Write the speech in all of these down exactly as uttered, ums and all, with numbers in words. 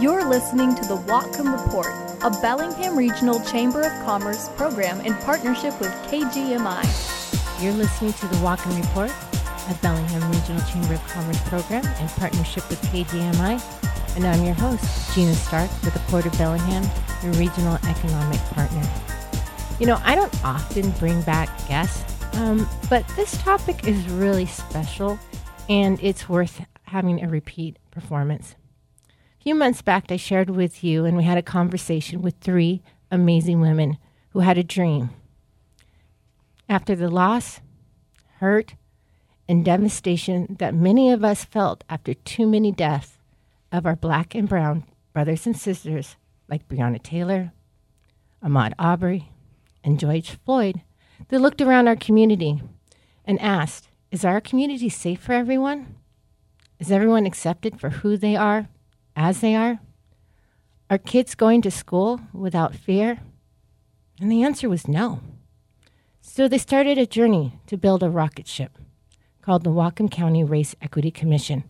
You're listening to the Whatcom Report, a Bellingham Regional Chamber of Commerce program in partnership with K G M I. You're listening to the Whatcom Report, a Bellingham Regional Chamber of Commerce program in partnership with K G M I, and I'm your host, Gina Stark, with the Port of Bellingham, your regional economic partner. You know, I don't often bring back guests, um, but this topic is really special, and it's worth having a repeat performance. A few months back, I shared with you, and we had a conversation with three amazing women who had a dream. After the loss, hurt, and devastation that many of us felt after too many deaths of our black and brown brothers and sisters, like Breonna Taylor, Ahmaud Arbery, and George Floyd, they looked around our community and asked, is our community safe for everyone? Is everyone accepted for who they are, as they are? Are kids going to school without fear? And the answer was no. So they started a journey to build a rocket ship called the Whatcom County Race Equity Commission.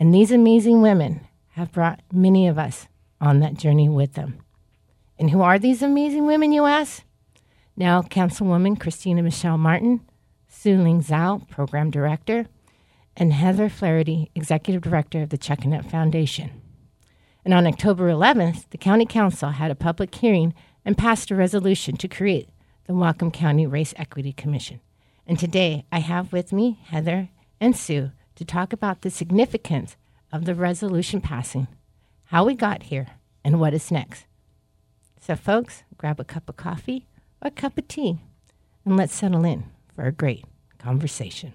And these amazing women have brought many of us on that journey with them. And who are these amazing women, you ask? Now, Councilwoman Christina Michelle Martin, Su Ling Zhao, Program Director, and Heather Flaherty, Executive Director of the Chuckanut Foundation. And on October eleventh, the County Council had a public hearing and passed a resolution to create the Whatcom County Race Equity Commission. And today, I have with me Heather and Sue to talk about the significance of the resolution passing, how we got here, and what is next. So, folks, grab a cup of coffee, a cup of tea, and let's settle in for a great conversation.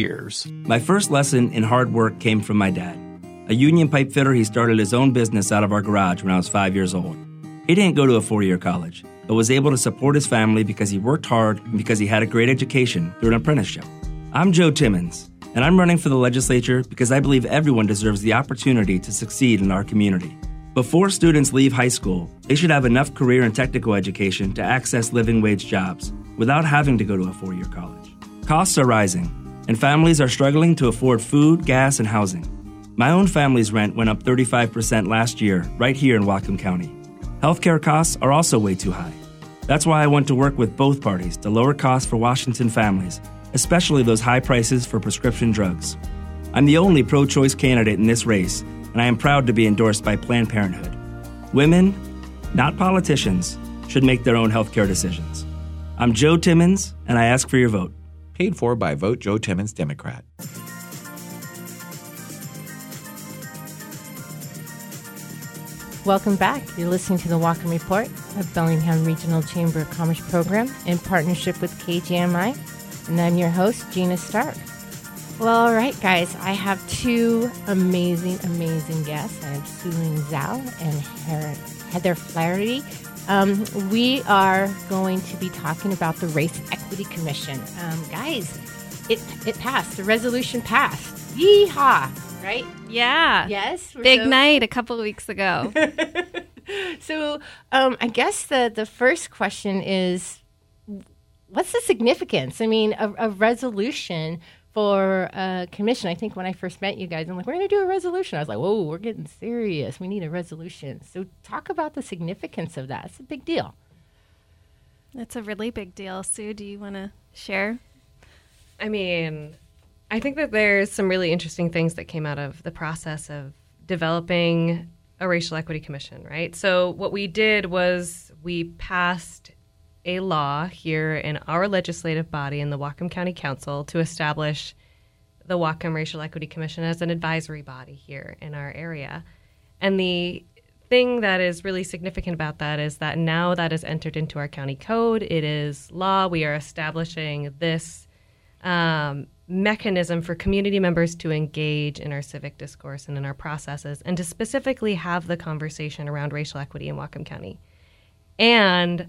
Years. My first lesson in hard work came from my dad. A union pipe fitter, he started his own business out of our garage when I was five years old. He didn't go to a four-year college, but was able to support his family because he worked hard and because he had a great education through an apprenticeship. I'm Joe Timmons, and I'm running for the legislature because I believe everyone deserves the opportunity to succeed in our community. Before students leave high school, they should have enough career and technical education to access living wage jobs without having to go to a four-year college. Costs are rising, and families are struggling to afford food, gas, and housing. My own family's rent went up thirty-five percent last year, right here in Whatcom County. Healthcare costs are also way too high. That's why I want to work with both parties to lower costs for Washington families, especially those high prices for prescription drugs. I'm the only pro-choice candidate in this race, and I am proud to be endorsed by Planned Parenthood. Women, not politicians, should make their own healthcare decisions. I'm Joe Timmons, and I ask for your vote. Paid for by Vote Joe Timmons Democrat. Welcome back. You're listening to the Whatcom Report, a Bellingham Regional Chamber of Commerce program in partnership with K G M I, and I'm your host, Gina Stark. Well, all right, guys, I have two amazing, amazing guests. I have Su Ling Zhao and Heather Flaherty. Um, we are going to be talking about the Race Equity Commission. Um, guys, it it passed. The resolution passed. Yeehaw, right? Yeah. Yes. Big so- night a couple of weeks ago. So um, I guess the, the first question is, what's the significance? I mean, a, a resolution for a commission. I think when I first met you guys, I'm like, we're going to do a resolution. I was like, whoa, we're getting serious. We need a resolution. So talk about the significance of that. It's a big deal. That's a really big deal. Sue, do you want to share? I mean, I think that there's some really interesting things that came out of the process of developing a racial equity commission, right? So what we did was we passed a law here in our legislative body in the Whatcom County Council to establish the Whatcom Racial Equity Commission as an advisory body here in our area. And the thing that is really significant about that is that now that is entered into our county code. It is law. We are establishing this um, mechanism for community members to engage in our civic discourse and in our processes and to specifically have the conversation around racial equity in Whatcom County. And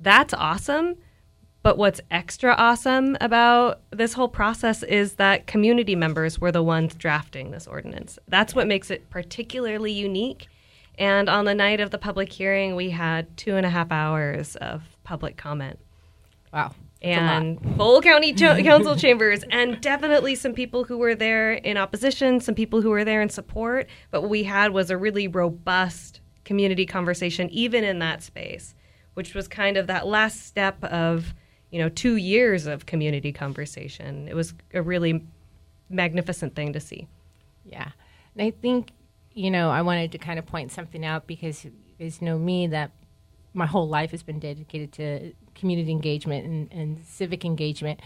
that's awesome, but what's extra awesome about this whole process is that community members were the ones drafting this ordinance. That's what makes it particularly unique. And on the night of the public hearing, we had two and a half hours of public comment. Wow. And full county cho- council chambers, and definitely some people who were there in opposition, some people who were there in support. But what we had was a really robust community conversation, even in that space, which was kind of that last step of, you know, two years of community conversation. It was a really magnificent thing to see. Yeah. And I think, you know, I wanted to kind of point something out because you guys know me that my whole life has been dedicated to community engagement and, and civic engagement,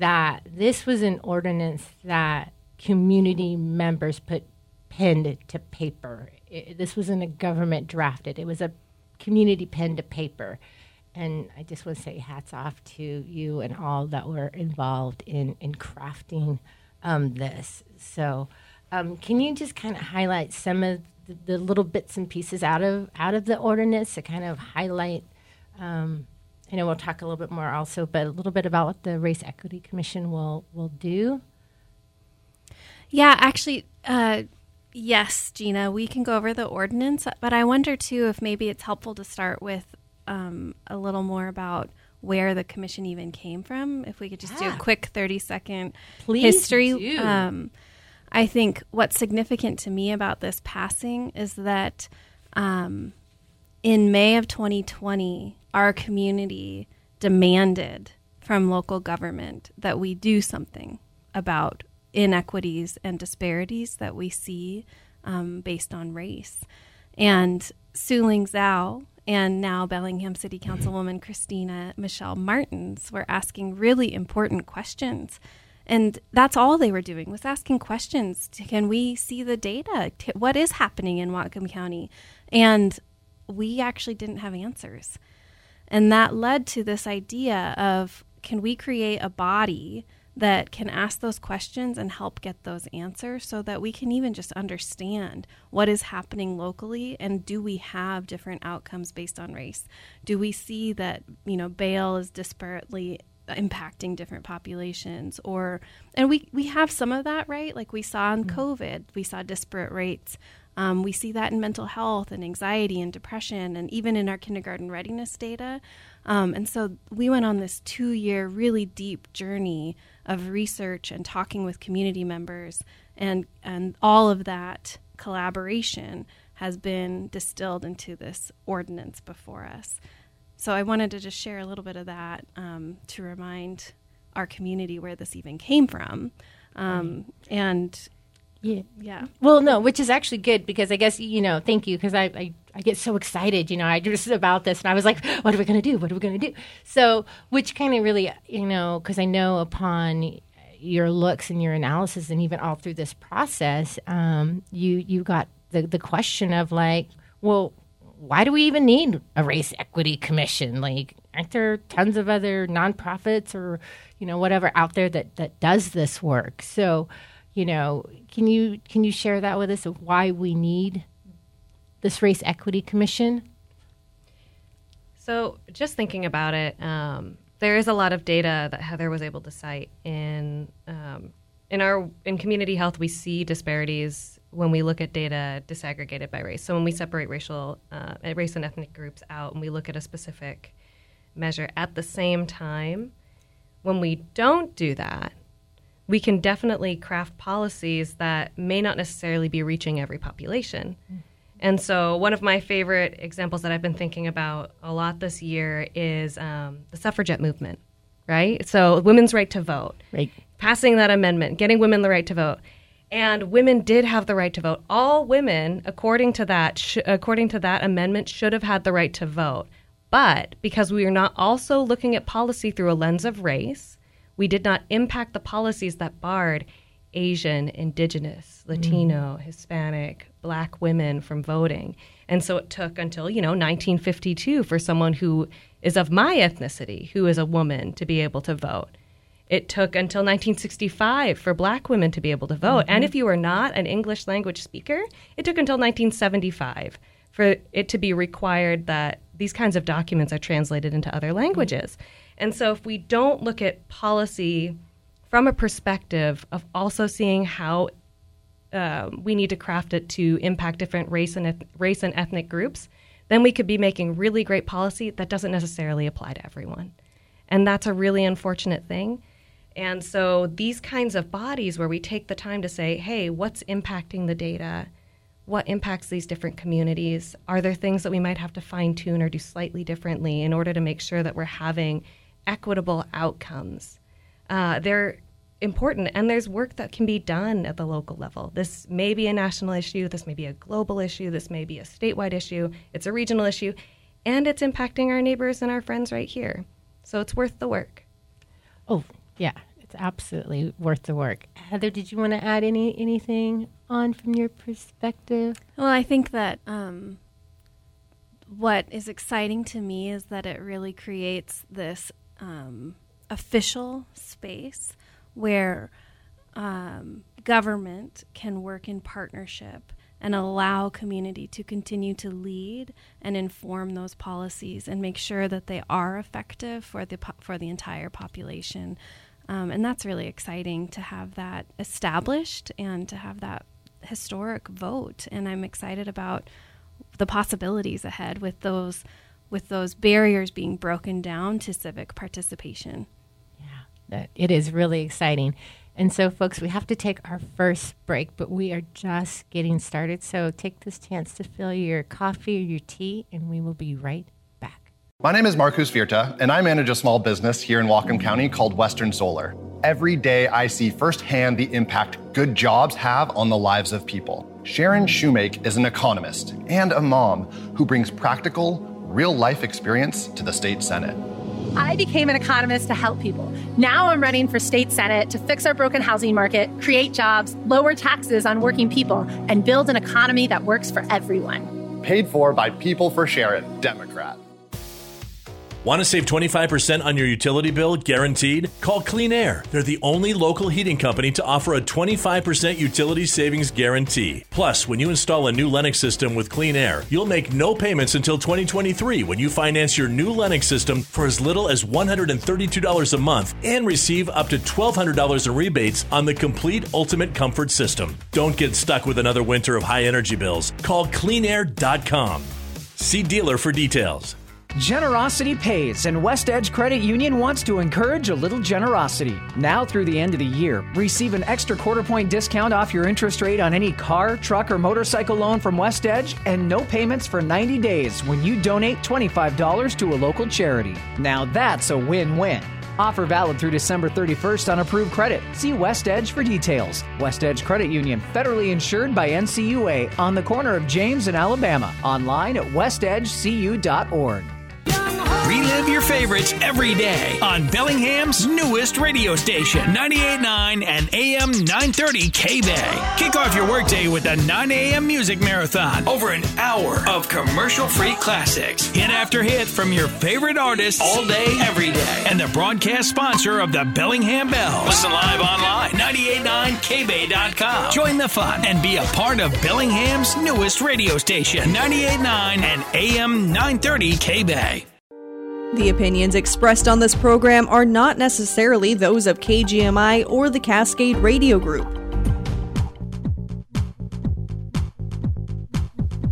that this was an ordinance that community members put pen to paper. It, this wasn't a government drafted. It was a community pen to paper. And I just want to say hats off to you and all that were involved in, in crafting um, this. So um, can you just kind of highlight some of the, the little bits and pieces out of out of the ordinance to kind of highlight, um, I know we'll talk a little bit more also, but a little bit about what the Race Equity Commission will, will do? Yeah, actually, uh, yes, Gina, we can go over the ordinance, but I wonder too if maybe it's helpful to start with Um, a little more about where the commission even came from. If we could just yeah. do a quick thirty-second history. Do. Um, I think what's significant to me about this passing is that um, in May of twenty twenty, our community demanded from local government that we do something about inequities and disparities that we see um, based on race. And Su Ling Zhao, and now Bellingham City Councilwoman Christina Michelle Martins were asking really important questions. And that's all they were doing was asking questions. Can we see the data? What is happening in Whatcom County? And we actually didn't have answers. And that led to this idea of, can we create a body that can ask those questions and help get those answers so that we can even just understand what is happening locally, and do we have different outcomes based on race? Do we see that, you know, bail is disparately impacting different populations? Or, and we, we have some of that, right? Like we saw in mm-hmm. COVID, we saw disparate rates. Um, we see that in mental health and anxiety and depression and even in our kindergarten readiness data. Um, and so we went on this two-year really deep journey of research and talking with community members, and and all of that collaboration has been distilled into this ordinance before us. So I wanted to just share a little bit of that um, to remind our community where this even came from. Um, and yeah. yeah. Well, no, which is actually good because I guess, you know, thank you, because I, I, I get so excited, you know, I just about this and I was like, what are we going to do? What are we going to do? So which kind of really, you know, because I know upon your looks and your analysis and even all through this process, um, you, you got the, the question of like, well, why do we even need a race equity commission? Like, aren't there tons of other nonprofits or, you know, whatever out there that, that does this work? So, you know, can you can you share that with us of why we need this Race Equity Commission? So just thinking about it, um, there is a lot of data that Heather was able to cite in um, in our in community health. We see disparities when we look at data disaggregated by race. So when we separate racial uh, race and ethnic groups out and we look at a specific measure at the same time, when we don't do that, we can definitely craft policies that may not necessarily be reaching every population. Mm-hmm. And so one of my favorite examples that I've been thinking about a lot this year is um, the suffragette movement, right? So women's right to vote, right. Passing that amendment, getting women the right to vote. And women did have the right to vote. All women, according to that, sh- according to that amendment, should have had the right to vote. But because we are not also looking at policy through a lens of race, we did not impact the policies that barred Asian, Indigenous, Latino, mm. Hispanic, Black women from voting. And so it took until, you know, nineteen fifty-two for someone who is of my ethnicity, who is a woman, to be able to vote. It took until nineteen sixty-five for Black women to be able to vote. Mm-hmm. And if you were not an English language speaker, it took until nineteen seventy-five for it to be required that these kinds of documents are translated into other languages. Mm-hmm. And so if we don't look at policy from a perspective of also seeing how uh, we need to craft it to impact different race and eth- race and ethnic groups, then we could be making really great policy that doesn't necessarily apply to everyone. And that's a really unfortunate thing. And so these kinds of bodies where we take the time to say, hey, what's impacting the data? What impacts these different communities? Are there things that we might have to fine-tune or do slightly differently in order to make sure that we're having equitable outcomes? Uh, they're important, and there's work that can be done at the local level. This may be a national issue. This may be a global issue. This may be a statewide issue. It's a regional issue, and it's impacting our neighbors and our friends right here. So it's worth the work. Oh, yeah, it's absolutely worth the work. Heather, did you want to add any anything on from your perspective? Well, I think that um, what is exciting to me is that it really creates this um, official space where um, government can work in partnership and allow community to continue to lead and inform those policies and make sure that they are effective for the po- for the entire population. Um, and that's really exciting to have that established and to have that historic vote. And I'm excited about the possibilities ahead with those with those barriers being broken down to civic participation. Yeah, that, it is really exciting. And so, folks, we have to take our first break, but we are just getting started. So take this chance to fill your coffee or your tea, and we will be right back. My name is Marcus Virta, and I manage a small business here in Whatcom County called Western Solar. Every day, I see firsthand the impact good jobs have on the lives of people. Sharon Shoemake is an economist and a mom who brings practical, real-life experience to the state Senate. I became an economist to help people. Now I'm running for state senate to fix our broken housing market, create jobs, lower taxes on working people, and build an economy that works for everyone. Paid for by People for Sharon, Democrat. Want to save twenty-five percent on your utility bill, guaranteed? Call Clean Air. They're the only local heating company to offer a twenty-five percent utility savings guarantee. Plus, when you install a new Lennox system with Clean Air, you'll make no payments until twenty twenty-three when you finance your new Lennox system for as little as one hundred thirty-two dollars a month and receive up to one thousand two hundred dollars in rebates on the complete Ultimate Comfort system. Don't get stuck with another winter of high energy bills. Call clean air dot com. See dealer for details. Generosity pays, and West Edge Credit Union wants to encourage a little generosity. Now through the end of the year, receive an extra quarter point discount off your interest rate on any car, truck, or motorcycle loan from West Edge, and no payments for ninety days when you donate twenty-five dollars to a local charity. Now that's a win-win. Offer valid through December thirty-first on approved credit. See West Edge for details. West Edge Credit Union, federally insured by N C U A, on the corner of James and Alabama. Online at west edge c u dot org. Relive your favorites every day on Bellingham's newest radio station, ninety-eight point nine and A M nine thirty K B A Y. Kick off your workday with a nine a.m. music marathon. Over an hour of commercial-free classics. Hit after hit from your favorite artists all day, every day. And the broadcast sponsor of the Bellingham Bells. Listen live online, ninety-eight point nine K B A Y dot com. Join the fun and be a part of Bellingham's newest radio station, ninety-eight point nine and A M nine thirty K B A Y. The opinions expressed on this program are not necessarily those of K G M I or the Cascade Radio Group.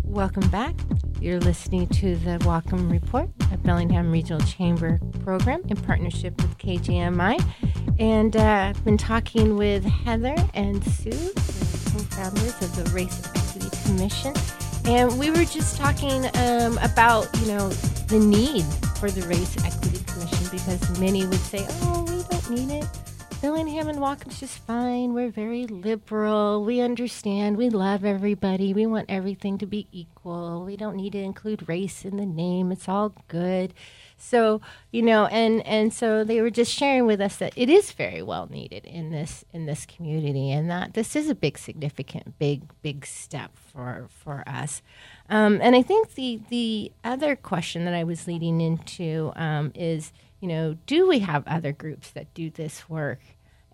Welcome back. You're listening to the Whatcom Report, a Bellingham Regional Chamber program in partnership with K G M I. And uh, I've been talking with Heather and Sue, the co-founders of the Race Equity Commission. And we were just talking um, about, you know, the need for the Race Equity Commission, because many would say, oh, we don't need it. Bellingham and Whatcom's just fine. We're very liberal. We understand. We love everybody. We want everything to be equal. We don't need to include race in the name. It's all good. So, you know, and, and so they were just sharing with us that it is very well needed in this in this community, and that this is a big, significant, big, big step for for us. Um, and I think the, the other question that I was leading into um, is, you know, do we have other groups that do this work?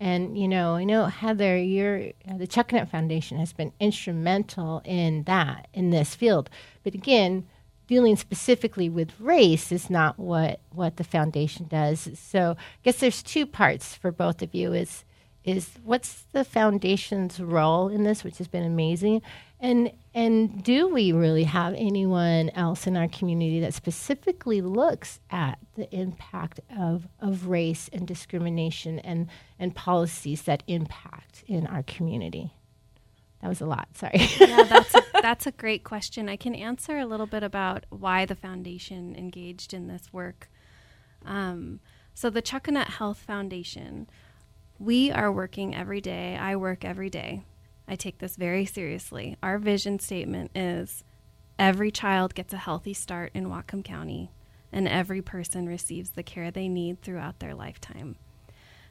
And, you know, I know, Heather, you're, the Chuckanut Foundation has been instrumental in that, in this field. But again, dealing specifically with race is not what, what the foundation does. So I guess there's two parts for both of you. Is is what's the foundation's role in this, which has been amazing, and and do we really have anyone else in our community that specifically looks at the impact of, of race and discrimination and, and policies that impact in our community? That was a lot. Sorry. Yeah, that's a, that's a great question. I can answer a little bit about why the foundation engaged in this work. Um, so the Chuckanut Health Foundation, we are working every day. I work every day. I take this very seriously. Our vision statement is every child gets a healthy start in Whatcom County, and every person receives the care they need throughout their lifetime.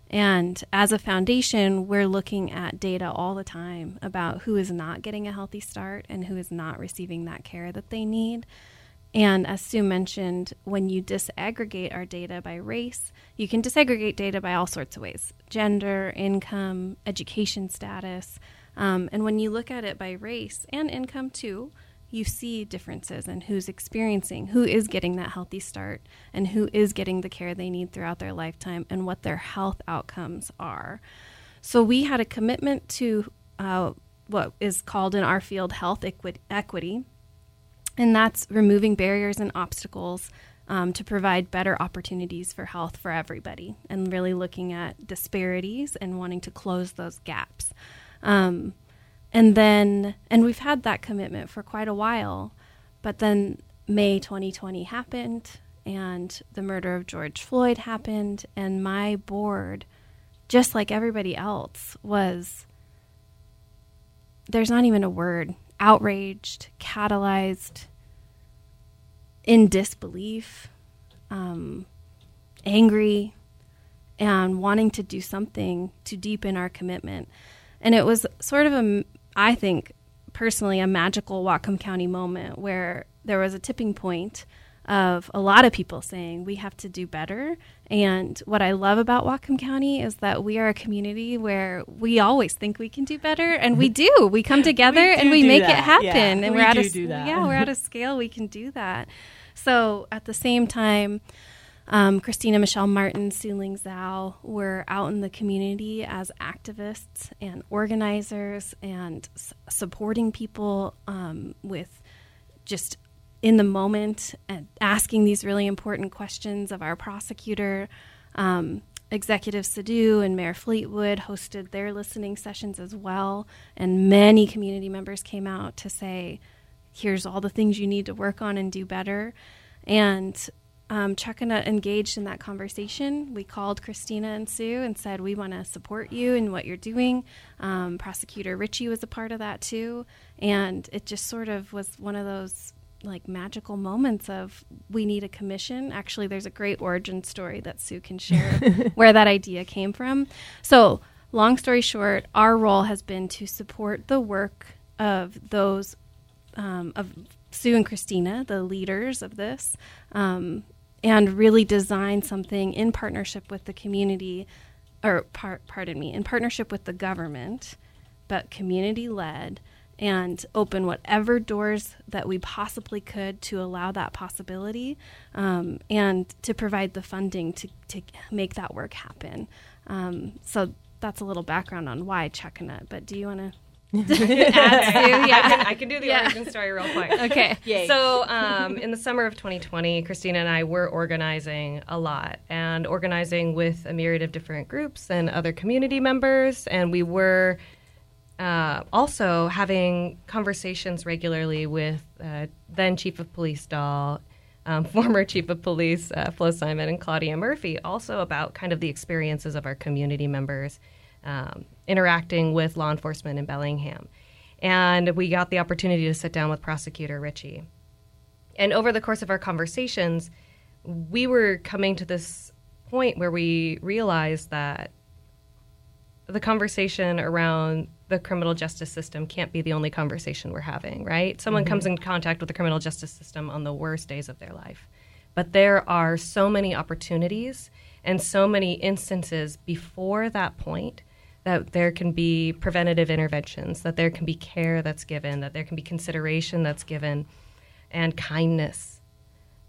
And as a foundation, we're looking at data all the time about who is not getting a healthy start and who is not receiving that care that they need. And as Sue mentioned, when you disaggregate our data by race, you can disaggregate data by all sorts of ways: gender, income, education status. Um, and when you look at it by race and income too, you see differences in who's experiencing, who is getting that healthy start, and who is getting the care they need throughout their lifetime, and what their health outcomes are. So we had a commitment to uh, what is called in our field health equi- equity, and that's removing barriers and obstacles um, to provide better opportunities for health for everybody, and really looking at disparities and wanting to close those gaps. Um, And then, and we've had that commitment for quite a while, but then May twenty twenty happened, and the murder of George Floyd happened, and my board, just like everybody else, was, there's not even a word, outraged, catalyzed, in disbelief, um, angry, and wanting to do something to deepen our commitment. And it was sort of a, I think, personally, a magical Whatcom County moment where there was a tipping point of a lot of people saying we have to do better. And what I love about Whatcom County is that we are a community where we always think we can do better, and we do. We come together we and we make that. it happen. Yeah, and we we're at a yeah, we're at a scale we can do that. So at the same time, Um, Christina Michelle Martin, Su Ling Zhao were out in the community as activists and organizers and s- supporting people um, with just in the moment and asking these really important questions of our prosecutor. Um, Executive Sadu and Mayor Fleetwood hosted their listening sessions as well, and many community members came out to say, here's all the things you need to work on and do better. And Um, Chuckanut engaged in that conversation. We called Christina and Sue and said, we want to support you in what you're doing. Um, Prosecutor Richie was a part of that too. And it just sort of was one of those like magical moments of we need a commission. Actually, there's a great origin story that Sue can share where that idea came from. So long story short, our role has been to support the work of those, um, of Sue and Christina, the leaders of this, um, and really design something in partnership with the community, or par- pardon me, in partnership with the government, but community-led, and open whatever doors that we possibly could to allow that possibility, um, and to provide the funding to, to make that work happen. Um, so that's a little background on why Chuckanut, but do you want to... I, can, yeah. I, can, I can do the yeah. origin story real quick. Okay. Yay. So um, in the summer of twenty twenty, Christina and I were organizing a lot, and organizing with a myriad of different groups and other community members. And we were uh, also having conversations regularly with uh, then Chief of Police Dahl, um, former Chief of Police uh, Flo Simon and Claudia Murphy, also about kind of the experiences of our community members um, interacting with law enforcement in Bellingham. And we got the opportunity to sit down with Prosecutor Richie. And over the course of our conversations, we were coming to this point where we realized that the conversation around the criminal justice system can't be the only conversation we're having, right? Someone mm-hmm. comes in contact with the criminal justice system on the worst days of their life. But there are so many opportunities and so many instances before that point that there can be preventative interventions, that there can be care that's given, that there can be consideration that's given, and kindness.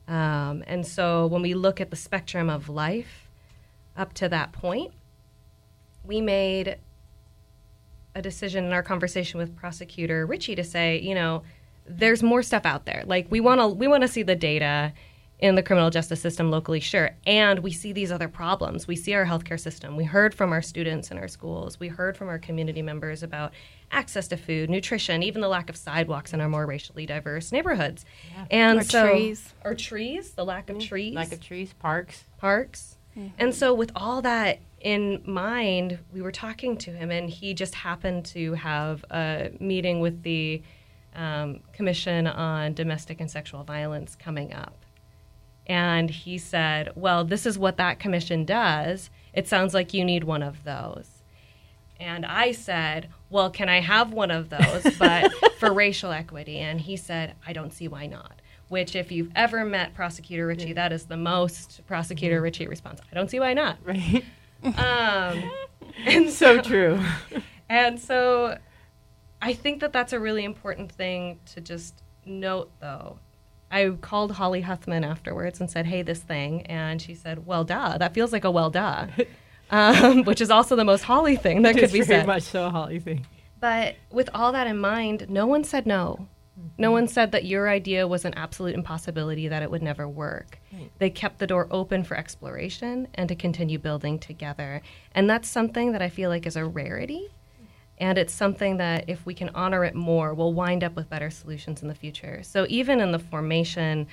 Um, and so when we look at the spectrum of life up to that point, we made a decision in our conversation with Prosecutor Richie to say, you know, there's more stuff out there. Like, we want to we want to see the data in the criminal justice system locally, sure. And we see these other problems. We see our healthcare system. We heard from our students in our schools. We heard from our community members about access to food, nutrition, even the lack of sidewalks in our more racially diverse neighborhoods. Yeah. And or so, trees. Or trees, the lack of yeah. trees. Lack of trees, parks. Parks. Mm-hmm. And so with all that in mind, we were talking to him, and he just happened to have a meeting with the um, Commission on Domestic and Sexual Violence coming up. And he said, well, this is what that commission does. It sounds like you need one of those. And I said, well, can I have one of those, but for racial equity? And he said, I don't see why not. Which, if you've ever met Prosecutor Richie, yeah. that is the most Prosecutor yeah. Richie response. I don't see why not. Right. um, and so, so true. And so I think that that's a really important thing to just note, though. I called Holly Huffman afterwards and said, hey, this thing. And she said, well, duh. That feels like a well, duh, um, which is also the most Holly thing that it could be said. It's very much so a Holly thing. But with all that in mind, no one said no. Mm-hmm. No one said that your idea was an absolute impossibility, that it would never work. Right. They kept the door open for exploration and to continue building together. And that's something that I feel like is a rarity. And it's something that, if we can honor it more, we'll wind up with better solutions in the future. So even in the formation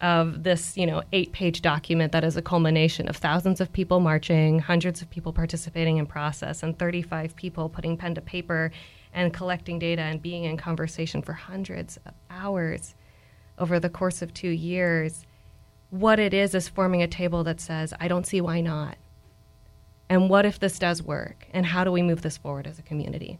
of this, you know, eight-page document that is a culmination of thousands of people marching, hundreds of people participating in process, and thirty-five people putting pen to paper and collecting data and being in conversation for hundreds of hours over the course of two years, what it is is forming a table that says, I don't see why not. And what if this does work? And how do we move this forward as a community?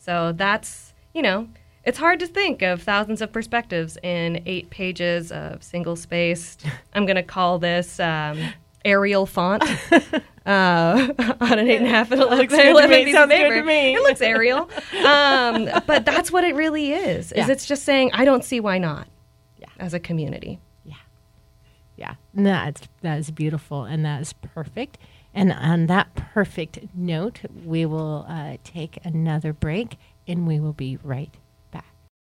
So that's, you know, it's hard to think of thousands of perspectives in eight pages of single-spaced, I'm going to call this um, Arial font uh, on an eight and a half and eleven piece of paper. It looks Arial. Um, but that's what it really is, yeah. is it's just saying, I don't see why not yeah. as a community. Yeah. Yeah. That's, that is beautiful, and that is perfect. And on that perfect note, we will uh, take another break, and we will be right back.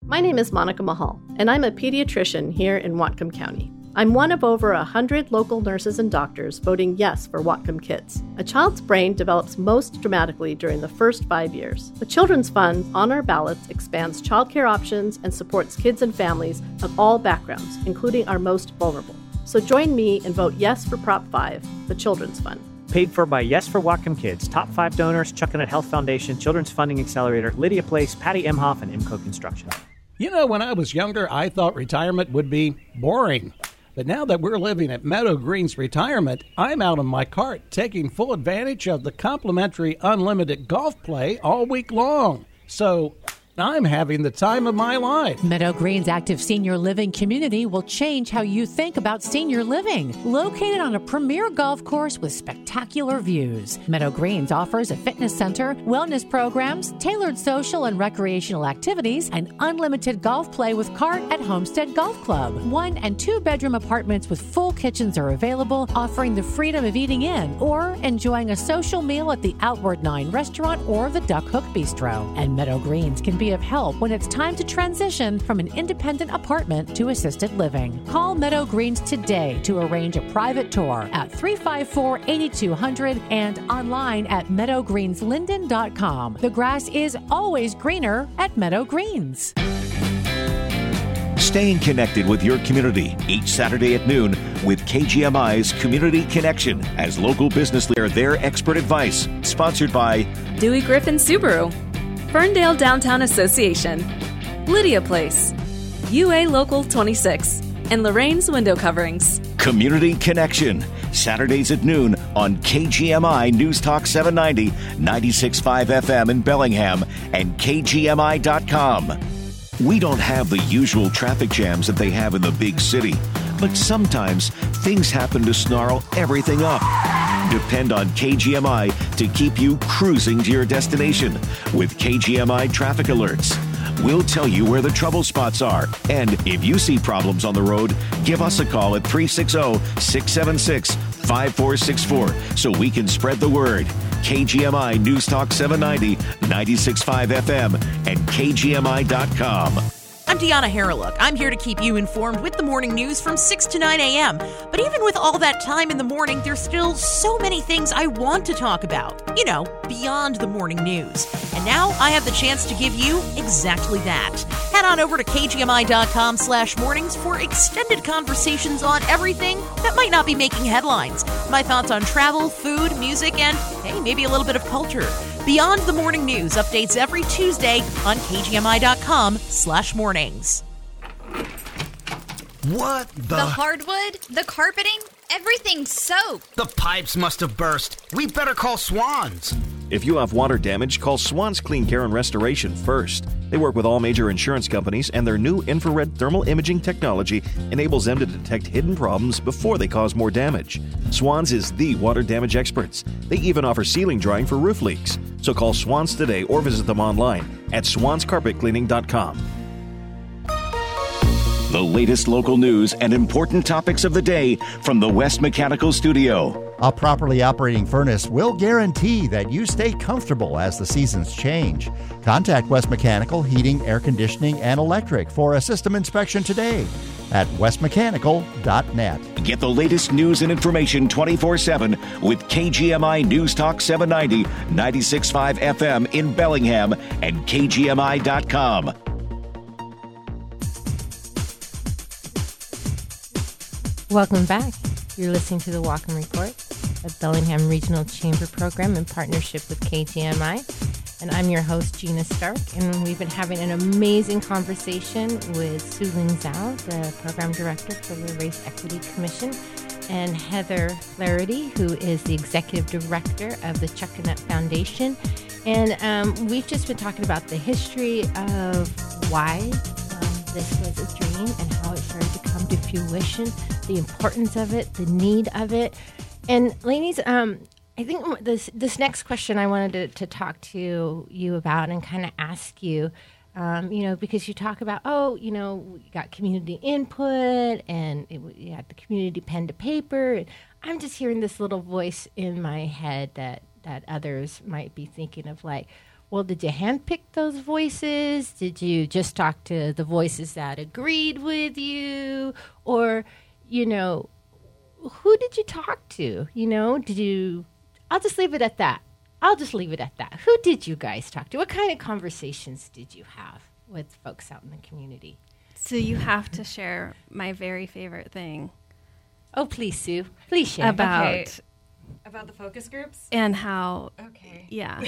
My name is Monica Mahal, and I'm a pediatrician here in Whatcom County. I'm one of over one hundred local nurses and doctors voting yes for Whatcom Kids. A child's brain develops most dramatically during the first five years. The Children's Fund on our ballots expands childcare options and supports kids and families of all backgrounds, including our most vulnerable. So join me and vote yes for Prop five, the Children's Fund. Paid for by Yes for Whatcom Kids, top five donors, Chuckanut Health Foundation, Children's Funding Accelerator, Lydia Place, Patty Emhoff, and IMCO Construction. You know, when I was younger, I thought retirement would be boring. But now that we're living at Meadow Greens Retirement, I'm out on my cart taking full advantage of the complimentary unlimited golf play all week long. So I'm having the time of my life. Meadow Greens Active Senior Living Community will change how you think about senior living. Located on a premier golf course with spectacular views, Meadow Greens offers a fitness center, wellness programs, tailored social and recreational activities, and unlimited golf play with cart at Homestead Golf Club. One and two bedroom apartments with full kitchens are available, offering the freedom of eating in or enjoying a social meal at the Outward Nine restaurant or the Duck Hook Bistro. And Meadow Greens can be of help when it's time to transition from an independent apartment to assisted living. Call Meadow Greens today to arrange a private tour at three five four, eight two zero zero and online at meadow greens linden dot com. The grass is always greener at Meadow Greens. staying connected with your community each Saturday at noon with K G M I's Community Connection as local business leaders their expert advice. Sponsored by Dewey Griffin Subaru, Ferndale Downtown Association, Lydia Place, U A Local twenty-six, and Lorraine's Window Coverings. Community Connection, Saturdays at noon on K G M I News Talk seven ninety, ninety-six point five F M in Bellingham and K G M I dot com. We don't have the usual traffic jams that they have in the big city, but sometimes things happen to snarl everything up. Depend on K G M I to keep you cruising to your destination with K G M I traffic alerts. We'll tell you where the trouble spots are. And if you see problems on the road, give us a call at three six zero, six seven six, five four six four so we can spread the word. K G M I News Talk seven ninety, ninety-six point five F M and K G M I dot com. I'm Deanna Haralook. I'm here to keep you informed with the morning news from six to nine a.m. But even with all that time in the morning, there's still so many things I want to talk about, you know, beyond the morning news. And now I have the chance to give you exactly that. Head on over to K G M I dot com slash mornings for extended conversations on everything that might not be making headlines. My thoughts on travel, food, music, and, hey, maybe a little bit of culture. Beyond the Morning News updates every Tuesday on K G M I dot com slash mornings. What the? The hardwood, the carpeting, everything's soaked. The pipes must have burst. We better call Swans. If you have water damage, call Swans Clean Care and Restoration first. They work with all major insurance companies, and their new infrared thermal imaging technology enables them to detect hidden problems before they cause more damage. Swans is the water damage experts. They even offer ceiling drying for roof leaks. So call Swans today or visit them online at swans carpet cleaning dot com. The latest local news and important topics of the day from the West Mechanical Studio. A properly operating furnace will guarantee that you stay comfortable as the seasons change. Contact West Mechanical Heating, Air Conditioning, and Electric for a system inspection today at west mechanical dot net. Get the latest news and information twenty-four seven with K G M I News Talk seven ninety, ninety-six point five F M in Bellingham and K G M I dot com. Welcome back. You're listening to the Whatcom Report, a Bellingham Regional Chamber program in partnership with K G M I. And I'm your host, Gina Stark, and we've been having an amazing conversation with Su Ling Zhao, the program director for the Race Equity Commission, and Heather Flaherty, who is the executive director of the Chuckanut Foundation. And um, we've just been talking about the history of why um, this was a dream and how it started to come to fruition, the importance of it, the need of it. And ladies, um, I think this this next question I wanted to, to talk to you about and kind of ask you, um, you know, because you talk about, oh, you know, we got community input and it, we had the community pen to paper. And I'm just hearing this little voice in my head that, that others might be thinking of like, well, did you handpick those voices? Did you just talk to the voices that agreed with you? Or, you know, who did you talk to? You know, did you, I'll just leave it at that. I'll just leave it at that. Who did you guys talk to? What kind of conversations did you have with folks out in the community? So you have to share my very favorite thing. Oh, please, Sue. Please share. About okay. About the focus groups? And how. Okay. Yeah.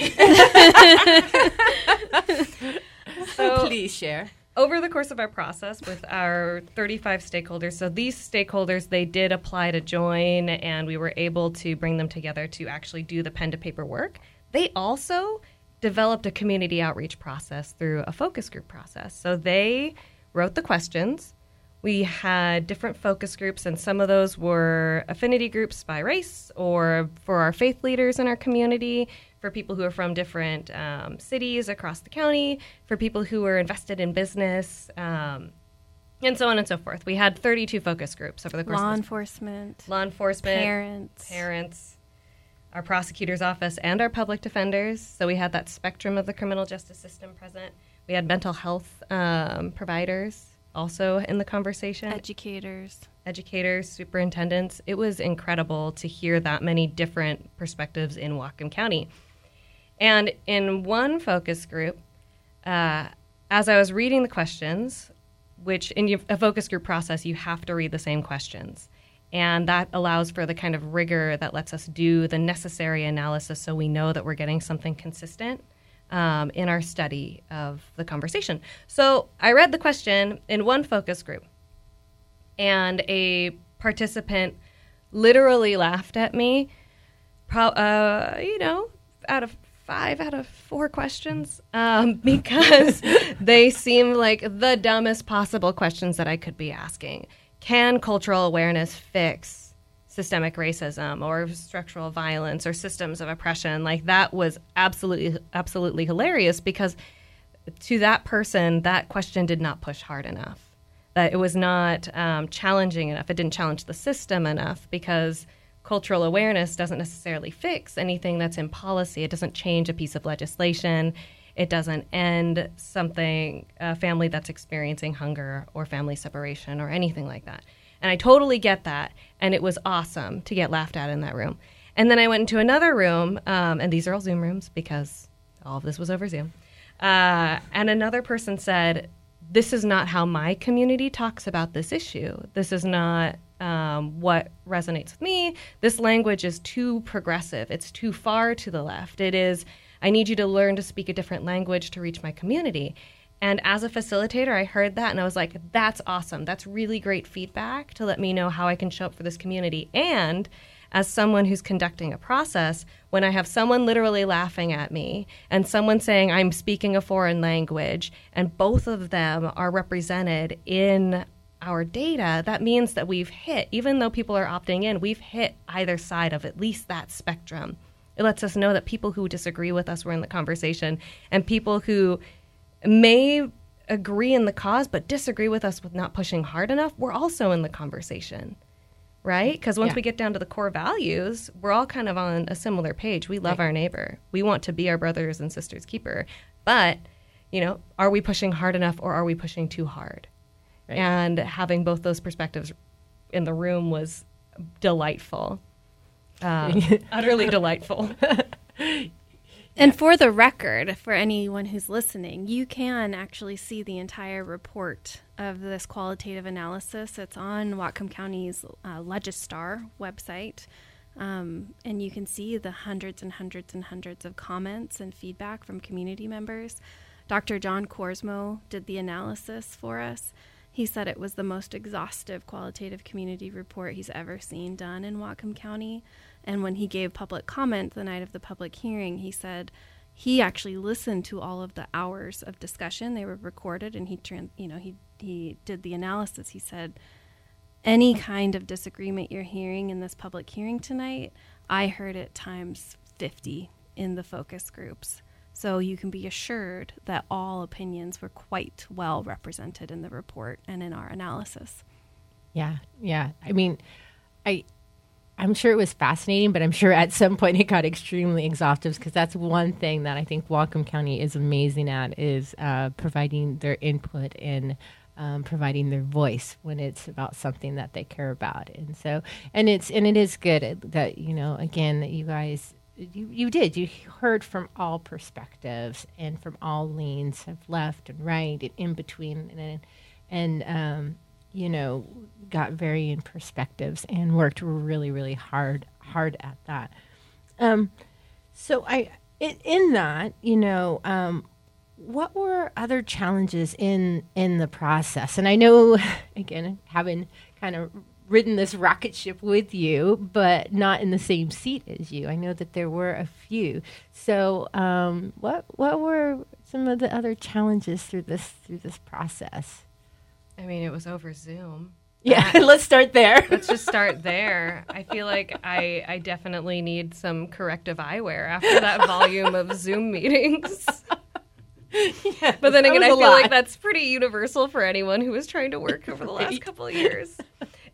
So please share. Over the course of our process with our thirty-five stakeholders, so these stakeholders, they did apply to join, and we were able to bring them together to actually do the pen-to-paper work. They also developed a community outreach process through a focus group process. So they wrote the questions. We had different focus groups, and some of those were affinity groups by race or for our faith leaders in our community, for people who are from different um, cities across the county, for people who are invested in business, um, and so on and so forth. We had thirty-two focus groups over the course of law enforcement, law enforcement, parents, parents, our prosecutor's office, and our public defenders. So we had that spectrum of the criminal justice system present. We had mental health um, providers also in the conversation. Educators. Educators, superintendents. It was incredible to hear that many different perspectives in Whatcom County. And in one focus group, uh, as I was reading the questions, which in a focus group process, you have to read the same questions. And that allows for the kind of rigor that lets us do the necessary analysis so we know that we're getting something consistent um, in our study of the conversation. So I read the question in one focus group, and a participant literally laughed at me, pro- uh, you know, out of five out of four questions um, because they seemed like the dumbest possible questions that I could be asking. Can cultural awareness fix systemic racism or structural violence or systems of oppression? Like, that was absolutely, absolutely hilarious, because to that person, that question did not push hard enough. That it was not um, challenging enough. It didn't challenge the system enough, because cultural awareness doesn't necessarily fix anything that's in policy. It doesn't change a piece of legislation. It doesn't end something, a family that's experiencing hunger or family separation or anything like that. And I totally get that. And it was awesome to get laughed at in that room. And then I went into another room, um, and these are all Zoom rooms because all of this was over Zoom. Uh, and another person said, this is not how my community talks about this issue. This is not Um, what resonates with me. This language is too progressive. It's too far to the left. It is, I need you to learn to speak a different language to reach my community. And as a facilitator, I heard that and I was like, that's awesome. That's really great feedback to let me know how I can show up for this community. And as someone who's conducting a process, when I have someone literally laughing at me and someone saying I'm speaking a foreign language, and both of them are represented in our data, that means that we've hit, even though people are opting in, we've hit either side of at least that spectrum. It lets us know that people who disagree with us were in the conversation, and people who may agree in the cause but disagree with us with not pushing hard enough, we're also in the conversation, right? Because once yeah. we get down to the core values, we're all kind of on a similar page. We love right. our neighbor. We want to be our brothers and sisters keeper. But, you know, are we pushing hard enough, or are we pushing too hard? Right. And having both those perspectives in the room was delightful, um, utterly delightful. Yeah. And for the record, for anyone who's listening, you can actually see the entire report of this qualitative analysis. It's on Whatcom County's uh, Legistar website, um, and you can see the hundreds and hundreds and hundreds of comments and feedback from community members. Doctor John Korsmo did the analysis for us. He said it was the most exhaustive qualitative community report he's ever seen done in Whatcom County. And when he gave public comment the night of the public hearing, he said he actually listened to all of the hours of discussion. They were recorded, and he, you know, he he did the analysis. He said, any kind of disagreement you're hearing in this public hearing tonight, I heard it times fifty in the focus groups. So you can be assured that all opinions were quite well represented in the report and in our analysis. Yeah, yeah. I mean, I, I'm sure it was fascinating, but I'm sure at some point it got extremely exhaustive, because that's one thing that I think Whatcom County is amazing at, is uh, providing their input and um, providing their voice when it's about something that they care about. And so, and it's, and it is good that, you know, again, that you guys, You, you did. You heard from all perspectives and from all leans, of left and right and in between, and and um, you know, got varying perspectives and worked really, really hard, hard at that. Um, so I, in, in that, you know, um, what were other challenges in in the process? And I know, again, having kind of ridden this rocket ship with you, but not in the same seat as you, I know that there were a few. So um, what what were some of the other challenges through this through this process? I mean, it was over Zoom. Yeah, uh, let's start there. Let's just start there. I feel like I, I definitely need some corrective eyewear after that volume of Zoom meetings. Yeah, but then again, I feel lot. like that's pretty universal for anyone who was trying to work over the last couple of years.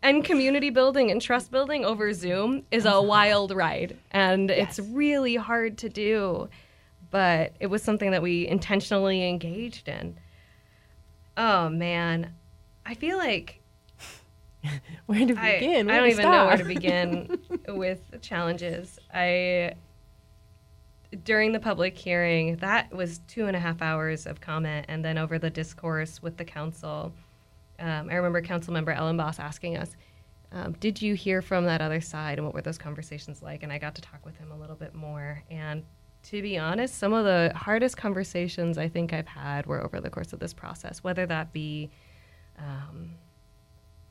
And community building and trust building over Zoom is a wild ride, and yes. it's really hard to do, but it was something that we intentionally engaged in. Oh, man. I feel like... where to begin? I, where I don't even start? know where to begin with challenges. I During the public hearing, that was two and a half hours of comment, and then over the discourse with the council, um, I remember Councilmember Ellenboss asking us, um, did you hear from that other side and what were those conversations like? And I got to talk with him a little bit more. And to be honest, some of the hardest conversations I think I've had were over the course of this process, whether that be um,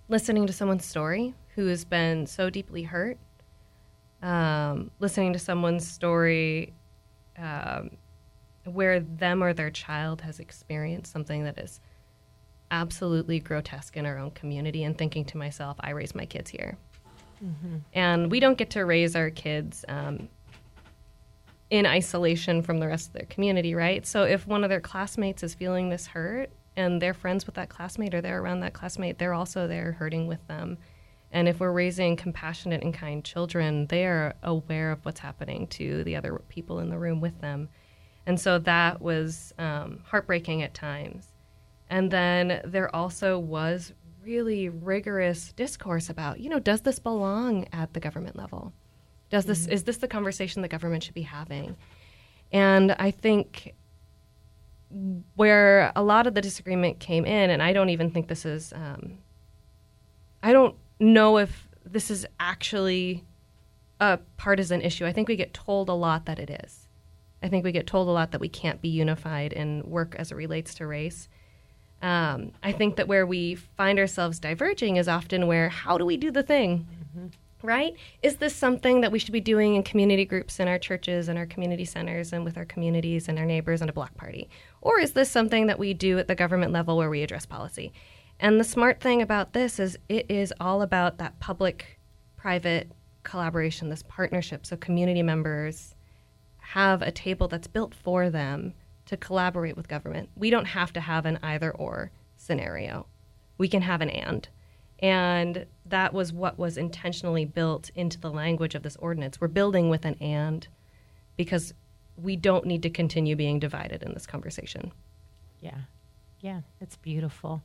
listening to someone's story who has been so deeply hurt, um, listening to someone's story um, where them or their child has experienced something that is absolutely grotesque in our own community, and thinking to myself, I raised my kids here. Mm-hmm. And we don't get to raise our kids um, in isolation from the rest of their community, right? So if one of their classmates is feeling this hurt and they're friends with that classmate or they're around that classmate, they're also there hurting with them. And if we're raising compassionate and kind children, they are aware of what's happening to the other people in the room with them. And so that was um, heartbreaking at times. And then there also was really rigorous discourse about, you know, does this belong at the government level? Does this, mm-hmm. Is this the conversation the government should be having? And I think where a lot of the disagreement came in, and I don't even think this is, um, I don't know if this is actually a partisan issue. I think we get told a lot that it is. I think we get told a lot that we can't be unified in work as it relates to race. Um, I think that where we find ourselves diverging is often where, how do we do the thing? Mm-hmm. Right? Is this something that we should be doing in community groups, in our churches, in our community centers, and with our communities and our neighbors and a block party? Or is this something that we do at the government level where we address policy? And the smart thing about this is it is all about that public-private collaboration, this partnership. So community members have a table that's built for them to collaborate with government. We don't have to have an either-or scenario. We can have an and. And that was what was intentionally built into the language of this ordinance. We're building with an and because we don't need to continue being divided in this conversation. Yeah. Yeah, that's beautiful.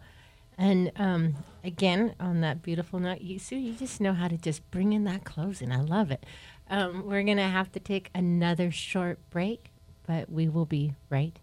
And um, again, on that beautiful note, you, Sue, you just know how to just bring in that closing. I love it. Um, we're going to have to take another short break, but we will be right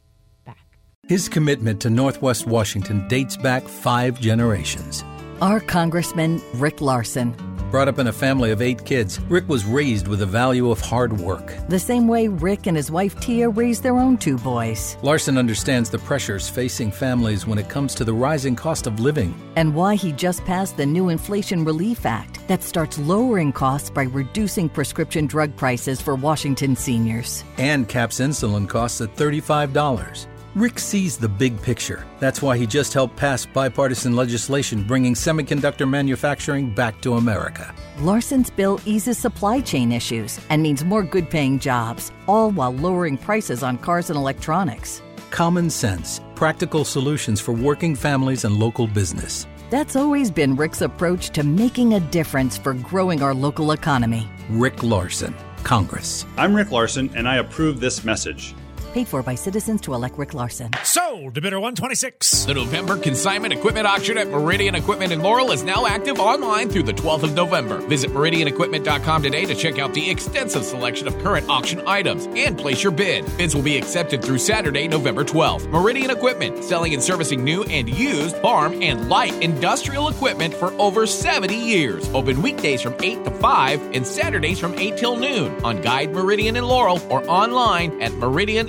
back. His commitment to Northwest Washington dates back five generations. Our Congressman, Rick Larsen. Brought up in a family of eight kids, Rick was raised with the value of hard work. The same way Rick and his wife Tia raised their own two boys. Larsen understands the pressures facing families when it comes to the rising cost of living. And why he just passed the new Inflation Relief Act that starts lowering costs by reducing prescription drug prices for Washington seniors. And caps insulin costs at thirty-five dollars. Rick sees the big picture. That's why he just helped pass bipartisan legislation bringing semiconductor manufacturing back to America. Larsen's bill eases supply chain issues and means more good-paying jobs, all while lowering prices on cars and electronics. Common sense, practical solutions for working families and local business. That's always been Rick's approach to making a difference for growing our local economy. Rick Larsen, Congress. I'm Rick Larsen, and I approve this message. Paid for by citizens to elect Rick Larsen. Sold to bidder one twenty-six. The November consignment equipment auction at Meridian Equipment in Laurel is now active online through the twelfth of November. Visit meridian equipment dot com today to check out the extensive selection of current auction items and place your bid. Bids will be accepted through Saturday, November twelfth. Meridian Equipment, selling and servicing new and used farm and light industrial equipment for over seventy years. Open weekdays from eight to five and Saturdays from eight till noon on Guide Meridian in Laurel or online at meridian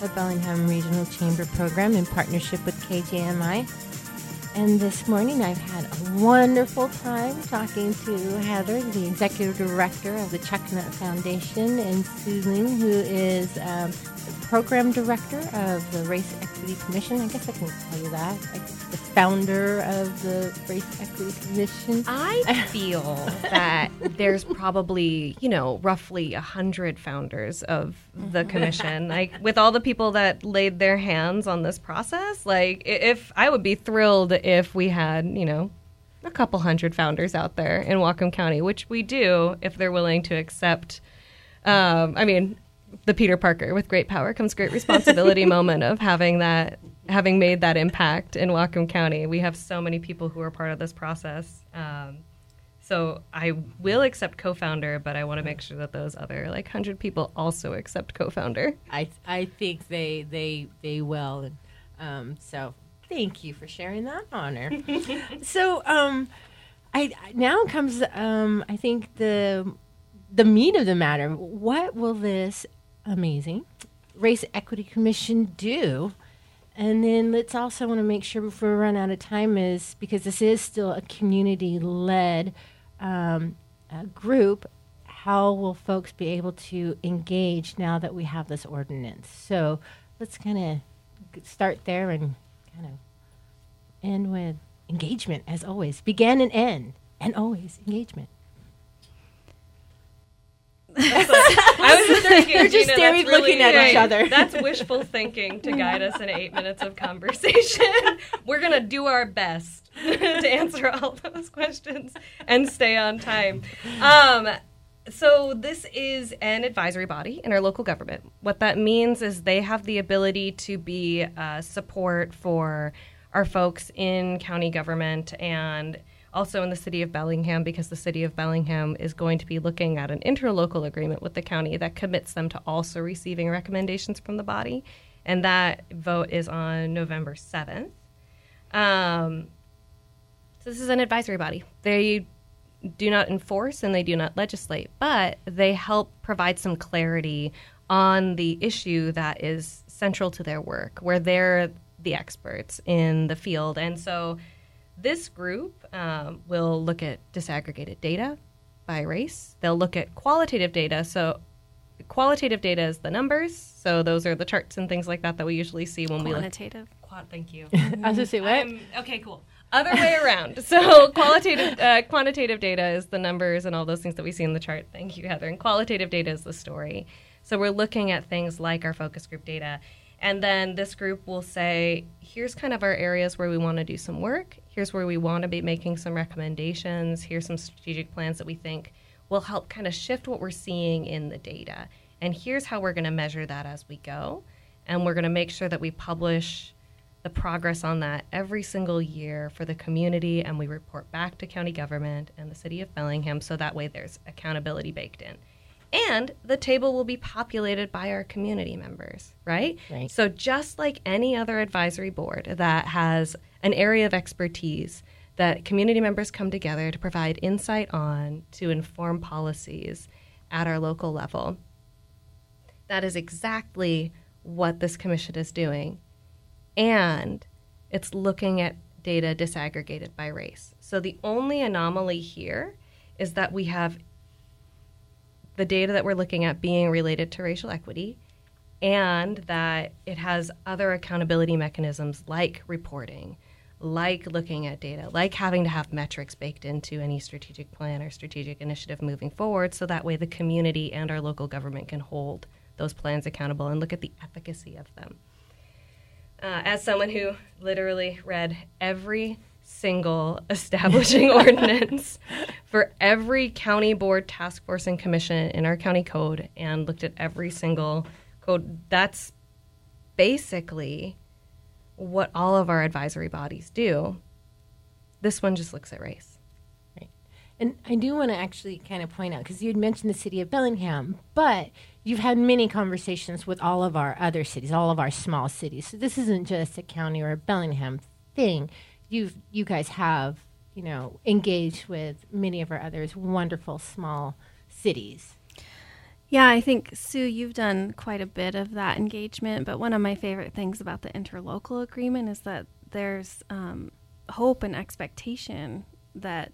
the Bellingham Regional Chamber program in partnership with K G M I. And this morning I've had a wonderful time talking to Heather, the Executive Director of the Chuckanut Foundation, and Su Ling, who is um, the program director of the Race Equity Commission. I guess I can tell you that. Like the founder of the Race Equity Commission. I feel that there's probably, you know, roughly one hundred founders of the commission. Like, with all the people that laid their hands on this process, like, if I would be thrilled if we had, you know, a couple hundred founders out there in Whatcom County, which we do if they're willing to accept, um, I mean, the Peter Parker with great power comes great responsibility moment of having that, having made that impact in Whatcom County. We have so many people who are part of this process. Um, so I will accept co-founder, but I want to make sure that those other like hundred people also accept co-founder. I I think they, they, they will. And um, so thank you for sharing that honor. So um, I now comes, um, I think the, the meat of the matter. What will this amazing Race Equity Commission do? And then let's also want to make sure before we run out of time is, because this is still a community-led um, uh, group, how will folks be able to engage now that we have this ordinance? So let's kind of start there and kind of end with engagement, as always. Begin and end, and always engagement. That's like, I was just thinking, You're just Gina, staring, really, looking at each other. That's wishful thinking to guide us in eight minutes of conversation. We're going to do our best to answer all those questions and stay on time. Um, so this is an advisory body in our local government. What that means is they have the ability to be uh, support for our folks in county government and also in the city of Bellingham, because the city of Bellingham is going to be looking at an interlocal agreement with the county that commits them to also receiving recommendations from the body. And that vote is on November seventh. Um, so this is an advisory body. They do not enforce and they do not legislate, but they help provide some clarity on the issue that is central to their work, where they're the experts in the field. And so this group um, will look at disaggregated data by race. They'll look at qualitative data. So qualitative data is the numbers. So those are the charts and things like that that we usually see when we look. Quantitative. Quant, thank you. I was going to say what? Um, okay, cool. Other way around. So qualitative, uh, quantitative data is the numbers and all those things that we see in the chart. Thank you, Heather. And qualitative data is the story. So we're looking at things like our focus group data. And then this group will say, here's kind of our areas where we want to do some work. Here's where we want to be making some recommendations. Here's some strategic plans that we think will help kind of shift what we're seeing in the data. And here's how we're going to measure that as we go. And we're going to make sure that we publish the progress on that every single year for the community. And we report back to county government and the city of Bellingham. So that way there's accountability baked in. And the table will be populated by our community members, right? right? So just like any other advisory board that has an area of expertise that community members come together to provide insight on to inform policies at our local level, that is exactly what this commission is doing. And it's looking at data disaggregated by race. So the only anomaly here is that we have the data that we're looking at being related to racial equity, and that it has other accountability mechanisms like reporting, like looking at data, like having to have metrics baked into any strategic plan or strategic initiative moving forward, so that way the community and our local government can hold those plans accountable and look at the efficacy of them. Uh, as someone who literally read every single establishing ordinance for every county board, task force, and commission in our county code and looked at every single code. That's basically what all of our advisory bodies do. This one just looks at race. Right. And I do want to actually kind of point out, because you had mentioned the city of Bellingham, but you've had many conversations with all of our other cities, all of our small cities. So this isn't just a county or a Bellingham thing. You've, you guys have, you know, engaged with many of our others wonderful small cities. Yeah, I think, Sue, you've done quite a bit of that engagement. But one of my favorite things about the interlocal agreement is that there's um, hope and expectation that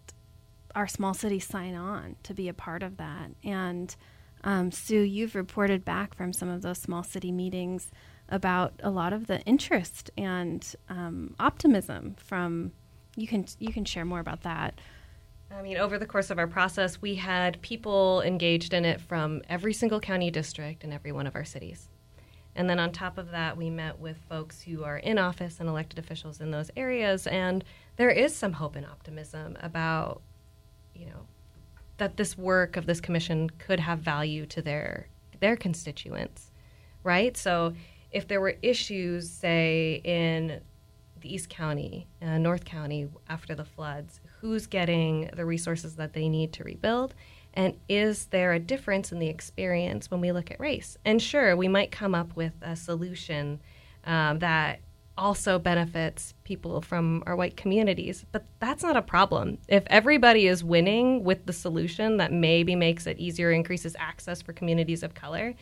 our small cities sign on to be a part of that. And Um, Sue, you've reported back from some of those small city meetings about a lot of the interest and um, optimism from, you can you can share more about that. I mean, over the course of our process, we had people engaged in it from every single county district in every one of our cities. And then on top of that, we met with folks who are in office and elected officials in those areas. And there is some hope and optimism about, you know, that this work of this commission could have value to their their constituents, right? So if there were issues, say, in the East County, uh, North County after the floods, who's getting the resources that they need to rebuild? And is there a difference in the experience when we look at race? And sure, we might come up with a solution um, that also benefits people from our white communities, but that's not a problem. If everybody is winning with the solution that maybe makes it easier, increases access for communities of color,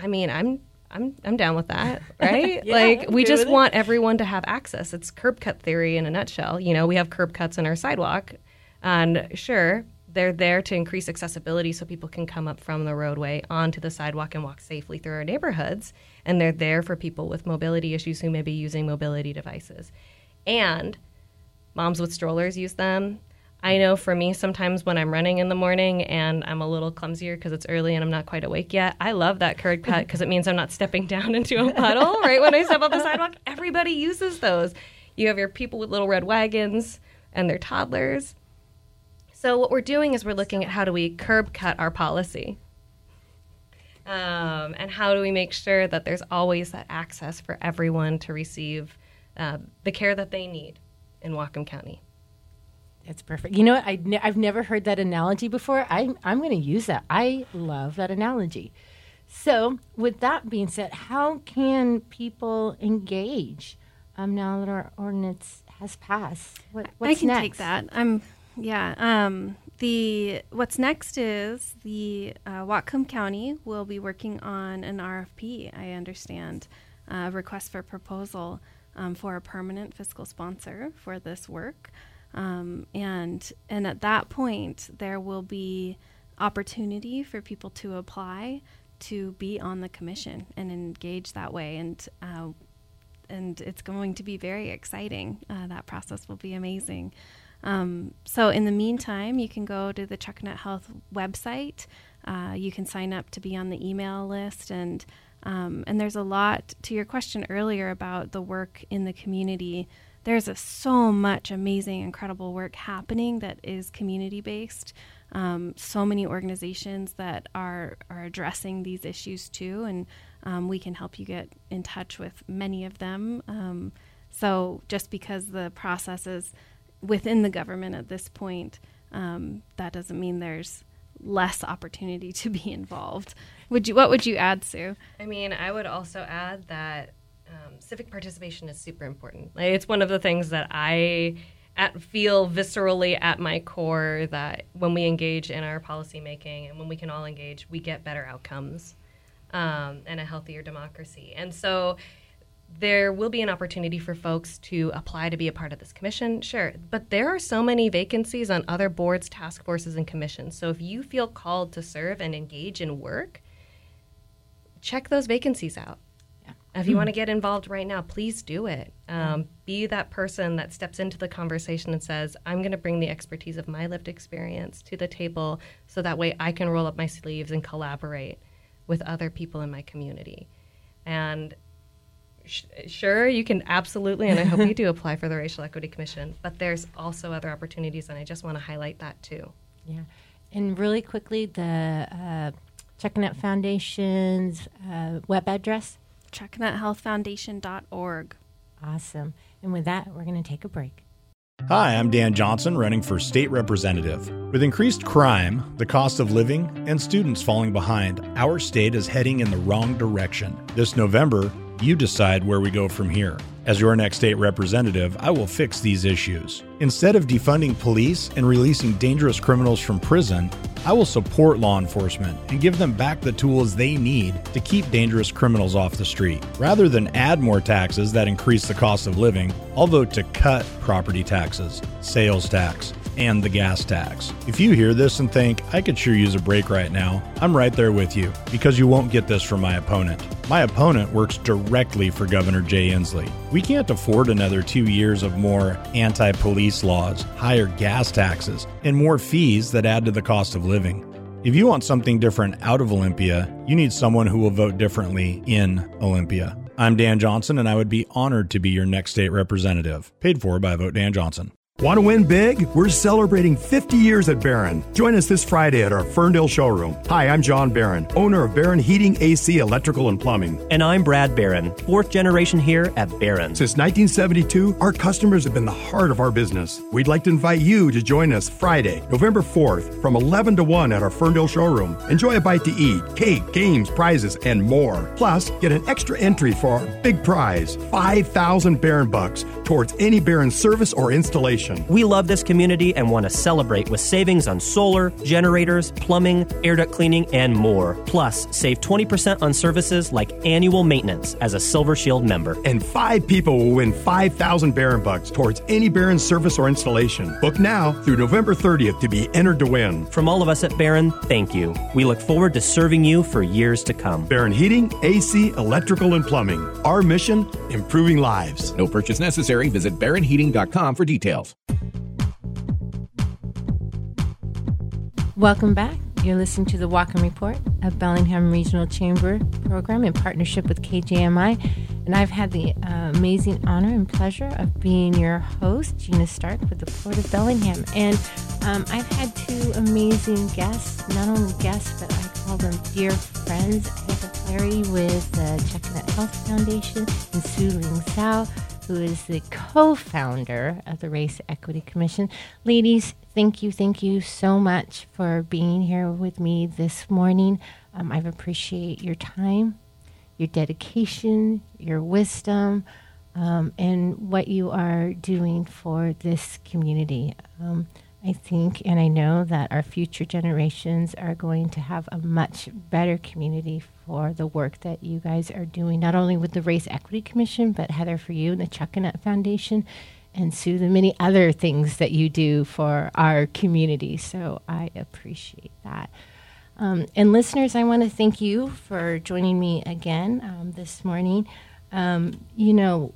I mean, I'm I'm I'm down with that, right? Yeah, like, we just want everyone to have access. It's curb cut theory in a nutshell. You know, we have curb cuts in our sidewalk, and sure, they're there to increase accessibility so people can come up from the roadway onto the sidewalk and walk safely through our neighborhoods. And they're there for people with mobility issues who may be using mobility devices. And moms with strollers use them. I know for me, sometimes when I'm running in the morning and I'm a little clumsier because it's early and I'm not quite awake yet, I love that curb cut because it means I'm not stepping down into a puddle right when I step off the sidewalk. Everybody uses those. You have your people with little red wagons and their toddlers. So what we're doing is we're looking at how do we curb cut our policy, um, and how do we make sure that there's always that access for everyone to receive uh, the care that they need in Whatcom County. That's perfect. You know what? I ne- I've never heard that analogy before. I, I'm going to use that. I love that analogy. So with that being said, how can people engage um, now that our ordinance has passed? What, what's next? I can next? take that. I'm... Yeah. Um, the what's next is the uh, Whatcom County will be working on an R F P, I understand, uh, request for proposal um, for a permanent fiscal sponsor for this work. Um, and and at that point, there will be opportunity for people to apply to be on the commission and engage that way. And uh, and it's going to be very exciting. Uh, that process will be amazing. Um, so in the meantime, you can go to the Chuckanut Health website. Uh, you can sign up to be on the email list. And um, and there's a lot to your question earlier about the work in the community. There's a, so much amazing, incredible work happening that is community-based. Um, so many organizations that are, are addressing these issues too. And um, we can help you get in touch with many of them. Um, so just because the process is within the government at this point, um, that doesn't mean there's less opportunity to be involved. Would you? What would you add, Sue? I mean, I would also add that um, civic participation is super important. Like, it's one of the things that I at, feel viscerally at my core, that when we engage in our policymaking and when we can all engage, we get better outcomes um, and a healthier democracy. And so there will be an opportunity for folks to apply to be a part of this commission, sure. But there are so many vacancies on other boards, task forces, and commissions. So if you feel called to serve and engage in work, check those vacancies out. Yeah. If you mm. want to get involved right now, please do it. Um, be that person that steps into the conversation and says, I'm going to bring the expertise of my lived experience to the table so that way I can roll up my sleeves and collaborate with other people in my community. And sure, you can absolutely, and I hope you do apply for the Racial Equity Commission, but there's also other opportunities, and I just want to highlight that too. Yeah, and really quickly, the uh, Chuckanut Foundation's uh, web address? chuckanut health foundation dot org. Awesome. And with that, we're going to take a break. Hi, I'm Dan Johnson, running for state representative. With increased crime, the cost of living, and students falling behind, our state is heading in the wrong direction. This November, you decide where we go from here. As your next state representative, I will fix these issues. Instead of defunding police and releasing dangerous criminals from prison, I will support law enforcement and give them back the tools they need to keep dangerous criminals off the street, rather than add more taxes that increase the cost of living, although to cut property taxes, sales tax, and the gas tax. If you hear this and think, I could sure use a break right now, I'm right there with you, because you won't get this from my opponent. My opponent works directly for Governor Jay Inslee. We can't afford another two years of more anti-police laws, higher gas taxes, and more fees that add to the cost of living. If you want something different out of Olympia, you need someone who will vote differently in Olympia. I'm Dan Johnson, and I would be honored to be your next state representative. Paid for by Vote Dan Johnson. Want to win big? We're celebrating fifty years at Barron. Join us this Friday at our Ferndale showroom. Hi, I'm John Barron, owner of Barron Heating, A C, Electrical, and Plumbing. And I'm Brad Barron, fourth generation here at Barron. Since nineteen seventy-two, our customers have been the heart of our business. We'd like to invite you to join us Friday, November fourth, from eleven to one at our Ferndale showroom. Enjoy a bite to eat, cake, games, prizes, and more. Plus, get an extra entry for our big prize, five thousand Barron bucks, towards any Barron service or installation. We love this community and want to celebrate with savings on solar, generators, plumbing, air duct cleaning, and more. Plus, save twenty percent on services like annual maintenance as a Silver Shield member. And five people will win five thousand Barron bucks towards any Barron service or installation. Book now through November thirtieth to be entered to win. From all of us at Barron, thank you. We look forward to serving you for years to come. Barron Heating, A C, Electrical, and Plumbing. Our mission, improving lives. No purchase necessary. Visit barron heating dot com for details. Welcome back. You're listening to the Whatcom Report, a Bellingham Regional Chamber program in partnership with K G M I. And I've had the uh, amazing honor and pleasure of being your host, Gina Stark, with the Port of Bellingham. And um, I've had two amazing guests, not only guests, but I call them dear friends. Heather Flaherty with the Chuckanut Health Foundation and Su Ling Zhao, who is the co-founder of the Race Equity Commission. Ladies, thank you, thank you so much for being here with me this morning. Um, I appreciate your time, your dedication, your wisdom, um, and what you are doing for this community. Um, I think and I know that our future generations are going to have a much better community for the work that you guys are doing, not only with the Race Equity Commission, but Heather, for you, and the Chuckanut Foundation, and Sue, the many other things that you do for our community. So I appreciate that. Um, and listeners, I want to thank you for joining me again um, this morning. Um, you know,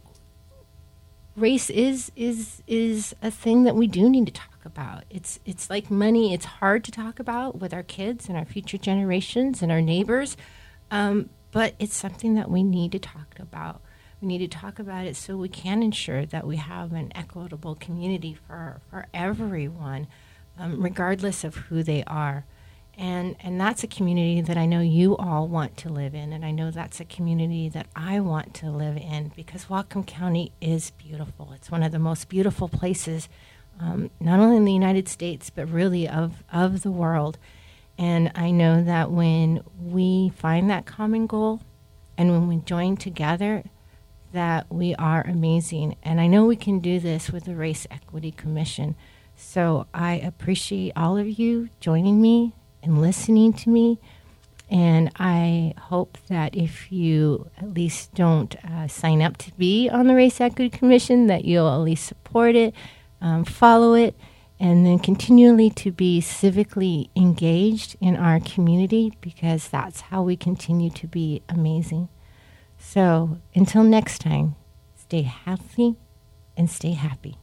race is is is a thing that we do need to talk about. It's it's like money. It's hard to talk about with our kids and our future generations and our neighbors, um, but it's something that we need to talk about. We need to talk about it so we can ensure that we have an equitable community for for everyone, um, regardless of who they are. And and that's a community that I know you all want to live in, and I know that's a community that I want to live in, because Whatcom County is beautiful. It's one of the most beautiful places, um, not only in the United States, but really of, of the world. And I know that when we find that common goal and when we join together, that we are amazing. And I know we can do this with the Race Equity Commission. So I appreciate all of you joining me and listening to me, and I hope that if you at least don't uh, sign up to be on the Race Equity Commission, that you'll at least support it, um, follow it, and then continually to be civically engaged in our community, because that's how we continue to be amazing. So until next time, stay healthy and stay happy.